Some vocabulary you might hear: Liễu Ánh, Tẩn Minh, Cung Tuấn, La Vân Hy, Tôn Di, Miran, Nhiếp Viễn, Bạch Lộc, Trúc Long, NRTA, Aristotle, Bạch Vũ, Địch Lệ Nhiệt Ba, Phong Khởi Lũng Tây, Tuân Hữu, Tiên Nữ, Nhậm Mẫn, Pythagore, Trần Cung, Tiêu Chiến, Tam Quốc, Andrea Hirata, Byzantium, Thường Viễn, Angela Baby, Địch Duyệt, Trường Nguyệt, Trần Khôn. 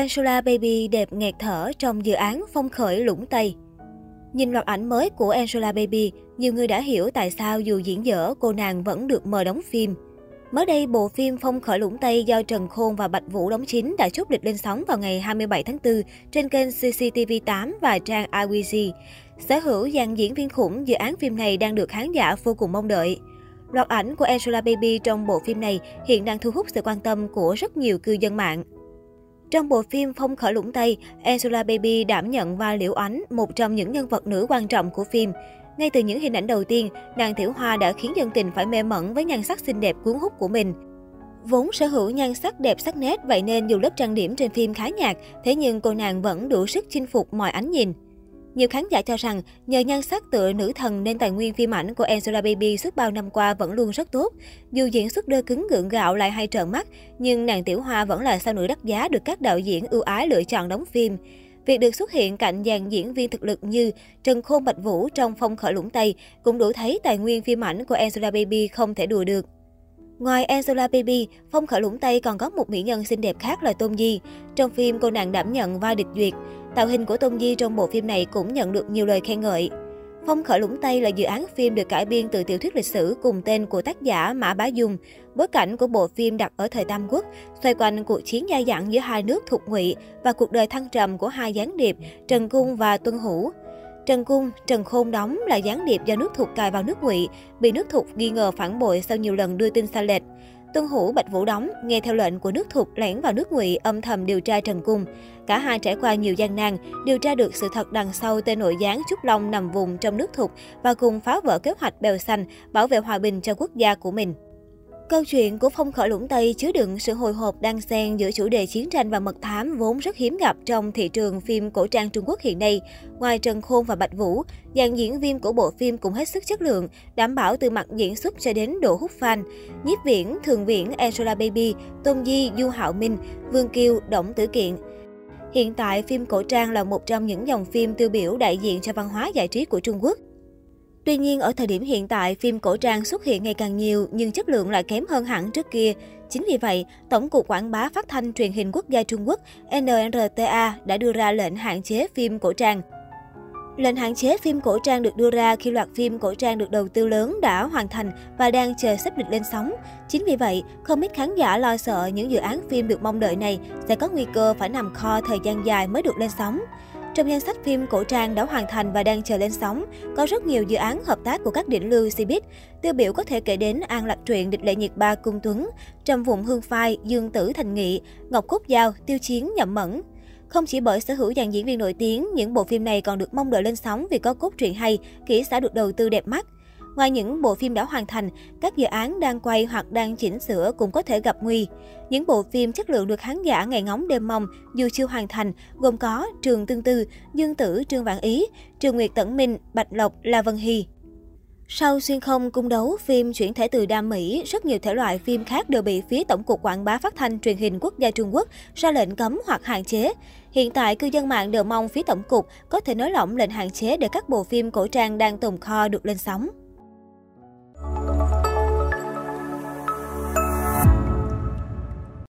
Angela Baby đẹp nghẹt thở trong dự án Phong Khởi Lũng Tây. Nhìn loạt ảnh mới của Angela Baby, nhiều người đã hiểu tại sao dù diễn dở, cô nàng vẫn được mời đóng phim. Mới đây, bộ phim Phong Khởi Lũng Tây do Trần Khôn và Bạch Vũ đóng chính đã chốt lịch lên sóng vào ngày 27 tháng 4 trên kênh CCTV 8 và trang IWG. Sở hữu dàn diễn viên khủng, dự án phim này đang được khán giả vô cùng mong đợi. Loạt ảnh của Angela Baby trong bộ phim này hiện đang thu hút sự quan tâm của rất nhiều cư dân mạng. Trong bộ phim Phong Khởi Lũng Tây, Angela Baby đảm nhận vai Liễu Ánh, một trong những nhân vật nữ quan trọng của phim. Ngay từ những hình ảnh đầu tiên, nàng Tiểu Hoa đã khiến dân tình phải mê mẩn với nhan sắc xinh đẹp cuốn hút của mình. Vốn sở hữu nhan sắc đẹp sắc nét, vậy nên dù lớp trang điểm trên phim khá nhạt, thế nhưng cô nàng vẫn đủ sức chinh phục mọi ánh nhìn. Nhiều khán giả cho rằng, nhờ nhan sắc tựa nữ thần nên tài nguyên phim ảnh của Angela Baby suốt bao năm qua vẫn luôn rất tốt. Dù diễn xuất đơ cứng gượng gạo lại hay trợn mắt, nhưng nàng Tiểu Hoa vẫn là sao nữ đắt giá được các đạo diễn ưu ái lựa chọn đóng phim. Việc được xuất hiện cạnh dàn diễn viên thực lực như Trần Khôn, Bạch Vũ trong Phong Khởi Lũng Tây cũng đủ thấy tài nguyên phim ảnh của Angela Baby không thể đùa được. Ngoài Angela Baby, Phong Khởi Lũng Tây còn có một mỹ nhân xinh đẹp khác là Tôn Di. Trong phim, cô nàng đảm nhận vai Địch Duyệt. Tạo hình của Tôn Di trong bộ phim này cũng nhận được nhiều lời khen ngợi. Phong Khởi Lũng Tây là dự án phim được cải biên từ tiểu thuyết lịch sử cùng tên của tác giả Mã Bá Dung. Bối cảnh của bộ phim đặt ở thời Tam Quốc, xoay quanh cuộc chiến dai dẳng giữa hai nước Thục Ngụy và cuộc đời thăng trầm của hai gián điệp Trần Cung và Tuân Hữu. Trần Cung, Trần Khôn đóng là gián điệp do nước Thục cài vào nước Ngụy, bị nước Thục nghi ngờ phản bội sau nhiều lần đưa tin sai lệch. Tuân Hữu, Bạch Vũ đóng, nghe theo lệnh của nước Thục lẻn vào nước Ngụy âm thầm điều tra Trần Cung. Cả hai trải qua nhiều gian nan, điều tra được sự thật đằng sau tên nội gián Trúc Long nằm vùng trong nước Thục và cùng phá vỡ kế hoạch Bèo Xanh bảo vệ hòa bình cho quốc gia của mình. Câu chuyện của Phong Khởi Lũng Tây chứa đựng sự hồi hộp đan xen giữa chủ đề chiến tranh và mật thám vốn rất hiếm gặp trong thị trường phim cổ trang Trung Quốc hiện nay. Ngoài Trần Khôn và Bạch Vũ, dàn diễn viên của bộ phim cũng hết sức chất lượng, đảm bảo từ mặt diễn xuất cho đến độ hút fan. Nhiếp Viễn, Thường Viễn, Angela Baby, Tôn Di, Du Hảo Minh, Vương Kiều, Đỗng Tử Kiện. Hiện tại, phim cổ trang là một trong những dòng phim tiêu biểu đại diện cho văn hóa giải trí của Trung Quốc. Tuy nhiên, ở thời điểm hiện tại, phim cổ trang xuất hiện ngày càng nhiều nhưng chất lượng lại kém hơn hẳn trước kia. Chính vì vậy, Tổng cục Quảng bá Phát thanh Truyền hình Quốc gia Trung Quốc NRTA đã đưa ra lệnh hạn chế phim cổ trang. Lệnh hạn chế phim cổ trang được đưa ra khi loạt phim cổ trang được đầu tư lớn đã hoàn thành và đang chờ xếp lịch lên sóng. Chính vì vậy, không ít khán giả lo sợ những dự án phim được mong đợi này sẽ có nguy cơ phải nằm kho thời gian dài mới được lên sóng. Trong danh sách phim cổ trang đã hoàn thành và đang chờ lên sóng, có rất nhiều dự án hợp tác của các đỉnh lưu Cbiz. Tiêu biểu có thể kể đến An Lạc Truyện, Địch Lệ Nhiệt Ba, Cung Tuấn, Trầm Vùng Hương Phai, Dương Tử, Thành Nghị, Ngọc Cốt Giao, Tiêu Chiến, Nhậm Mẫn. Không chỉ bởi sở hữu dàn diễn viên nổi tiếng, những bộ phim này còn được mong đợi lên sóng vì có cốt truyện hay, kỹ xảo được đầu tư đẹp mắt. Ngoài những bộ phim đã hoàn thành, các dự án đang quay hoặc đang chỉnh sửa cũng có thể gặp nguy. Những bộ phim chất lượng được khán giả ngày ngóng đêm mong dù chưa hoàn thành gồm có Trường Tương Tư, Dương Tử, Trương Vạn Ý, Trường Nguyệt, Tẩn Minh, Bạch Lộc, La Vân Hy. Sau xuyên không cung đấu, phim chuyển thể từ Đam Mỹ, rất nhiều thể loại phim khác đều bị phía Tổng cục Quảng bá Phát thanh Truyền hình Quốc gia Trung Quốc ra lệnh cấm hoặc hạn chế. Hiện tại, cư dân mạng đều mong phía Tổng cục có thể nới lỏng lệnh hạn chế để các bộ phim cổ trang đang tồn kho được lên sóng.